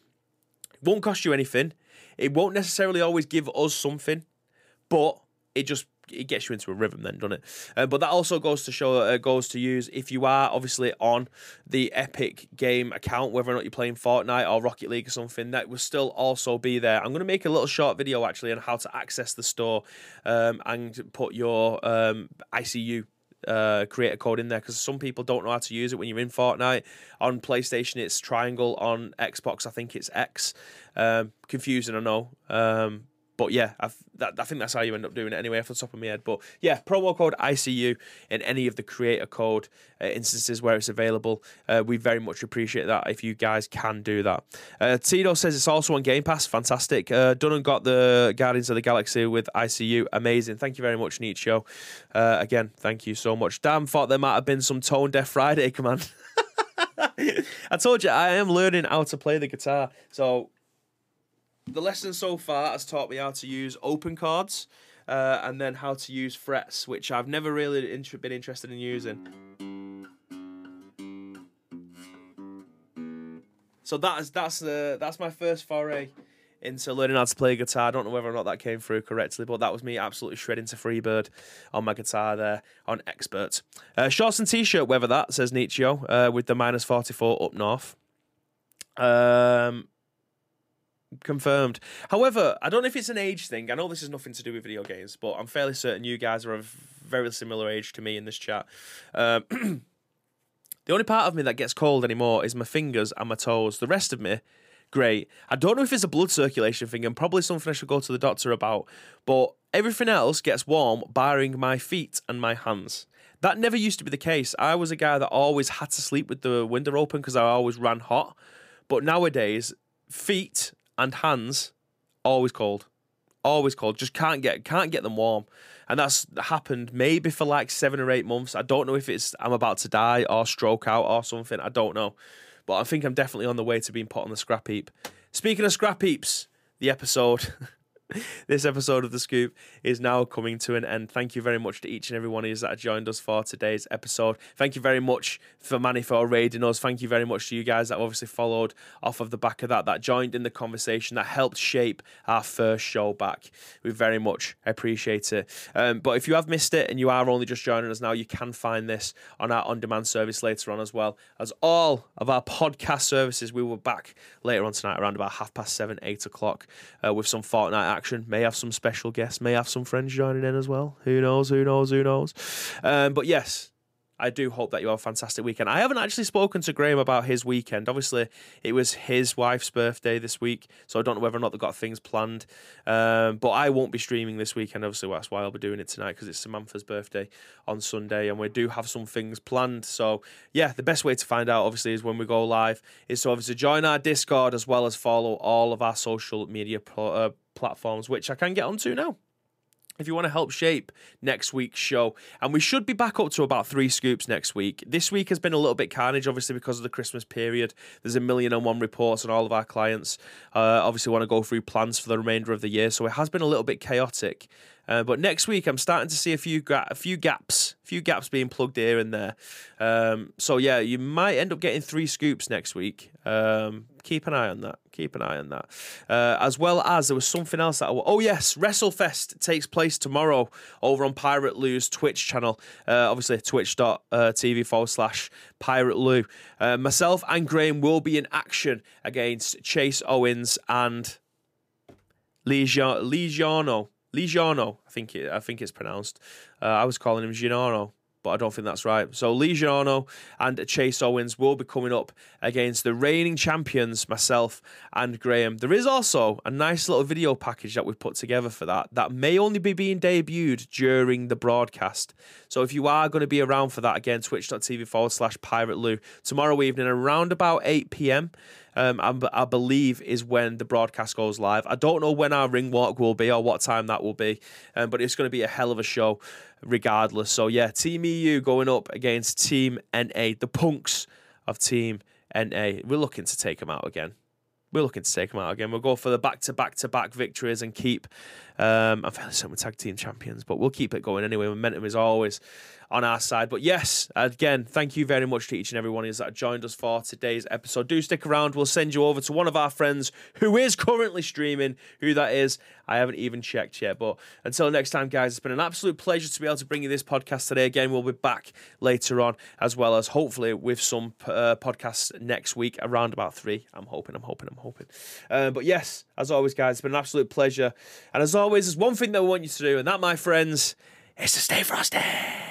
It won't cost you anything. It won't necessarily always give us something, but it just it gets you into a rhythm then, doesn't it? Uh, but that also goes to show uh, goes to use if you are obviously on the Epic Game account, whether or not you're playing Fortnite or Rocket League or something, that will still also be there. I'm going to make a little short video actually on how to access the store um, and put your um, I C U uh, creator code in there, because some people don't know how to use it when you're in Fortnite. On PlayStation it's triangle, on Xbox I think it's X. Um, confusing, I know. Um, But yeah, I've, that, I think that's how you end up doing it anyway, off the top of my head. But yeah, promo code I C U in any of the creator code uh, instances where it's available. Uh, we very much appreciate that if you guys can do that. Uh, Tito says it's also on Game Pass. Fantastic. Uh, done and got the Guardians of the Galaxy with I C U. Amazing. Thank you very much, Nietzsche. Uh, again, thank you so much. Dan thought there might have been some Tone Deaf Friday command. I told you, I am learning how to play the guitar. So the lesson so far has taught me how to use open chords uh, and then how to use frets, which I've never really int- been interested in using. So that is, that's uh, that's my first foray into learning how to play guitar. I don't know whether or not that came through correctly, but that was me absolutely shredding to Freebird on my guitar there on Expert. Uh, shorts and T-shirt, whether that, says Nietzsche, uh, with the minus forty-four up north. Um... Confirmed. However, I don't know if it's an age thing. I know this has nothing to do with video games, but I'm fairly certain you guys are of very similar age to me in this chat. Um, the only part of me that gets cold anymore is my fingers and my toes. The rest of me, great. I don't know if it's a blood circulation thing and probably something I should go to the doctor about, but everything else gets warm, barring my feet and my hands. That never used to be the case. I was a guy that always had to sleep with the window open because I always ran hot. But nowadays, feet and hands, always cold, always cold. Just can't get can't get them warm, and that's happened maybe for like seven or eight months. I don't know if it's I'm about to die or stroke out or something. I don't know, but I think I'm definitely on the way to being put on the scrap heap. Speaking of scrap heaps, the episode, this episode of The Scoop is now coming to an end. Thank you very much to each and every one of you that have joined us for today's episode. Thank you very much for Manny for raiding us. Thank you very much to you guys that obviously followed off of the back of that, that joined in the conversation, that helped shape our first show back. We very much appreciate it. Um, but if you have missed it and you are only just joining us now, you can find this on our on-demand service later on, as well as all of our podcast services. We will be back later on tonight around about half past seven, eight o'clock uh, with some Fortnite action. May have some special guests, may have some friends joining in as well. Who knows, who knows, who knows. Um, but yes, I do hope that you have a fantastic weekend. I haven't actually spoken to Graham about his weekend. Obviously, it was his wife's birthday this week, so I don't know whether or not they've got things planned. Um, but I won't be streaming this weekend, obviously. That's why I'll be doing it tonight, because it's Samantha's birthday on Sunday, and we do have some things planned. So, yeah, the best way to find out, obviously, is when we go live, is to obviously join our Discord, as well as follow all of our social media pro- uh, platforms, which I can get onto now. If you want to help shape next week's show, and we should be back up to about three scoops next week. This week has been a little bit carnage, obviously, because of the Christmas period. There's a million and one reports on all of our clients. Uh, obviously, want to go through plans for the remainder of the year, so it has been a little bit chaotic. Uh, but next week, I'm starting to see a few gra- a few gaps, a few gaps being plugged here and there. Um, so yeah, you might end up getting three scoops next week. Um, keep an eye on that. Keep an eye on that. Uh, as well as there was something else that I w- oh yes, WrestleFest takes place tomorrow over on Pirate Lou's Twitch channel. Uh, obviously, twitch dot t v forward slash Pirate Lou. Uh, myself and Graham will be in action against Chase Owens and Legion- Legiono. Legiono, I think it, I think it's pronounced. Uh, I was calling him Gennaro, but I don't think that's right. So Legiono and Chase Owens will be coming up against the reigning champions, myself and Graham. There is also a nice little video package that we've put together for that that may only be being debuted during the broadcast. So if you are going to be around for that, again, twitch dot t v forward slash Pirate Lou. Tomorrow evening around about eight p.m. Um, I, I believe is when the broadcast goes live. I don't know when our ring walk will be or what time that will be, um, but it's going to be a hell of a show regardless. So yeah, Team E U going up against Team N A, the punks of Team N A. We're looking to take them out again. we're looking to take them out again. We'll go for the back-to-back-to-back victories and keep, um, I'm fairly certain we're tag team champions, but we'll keep it going anyway. Momentum is always on our side. But yes, again, thank you very much to each and every one of you that joined us for today's episode. Do stick around. We'll send you over to one of our friends who is currently streaming. Who that is, I haven't even checked yet. But until next time, guys, it's been an absolute pleasure to be able to bring you this podcast today. Again, we'll be back later on, as well as hopefully with some uh, podcasts next week around about three. I'm hoping, I'm hoping, I'm hoping. Uh, but yes, as always, guys, it's been an absolute pleasure. And as always, there's one thing that we want you to do, and that, my friends, is to stay frosty.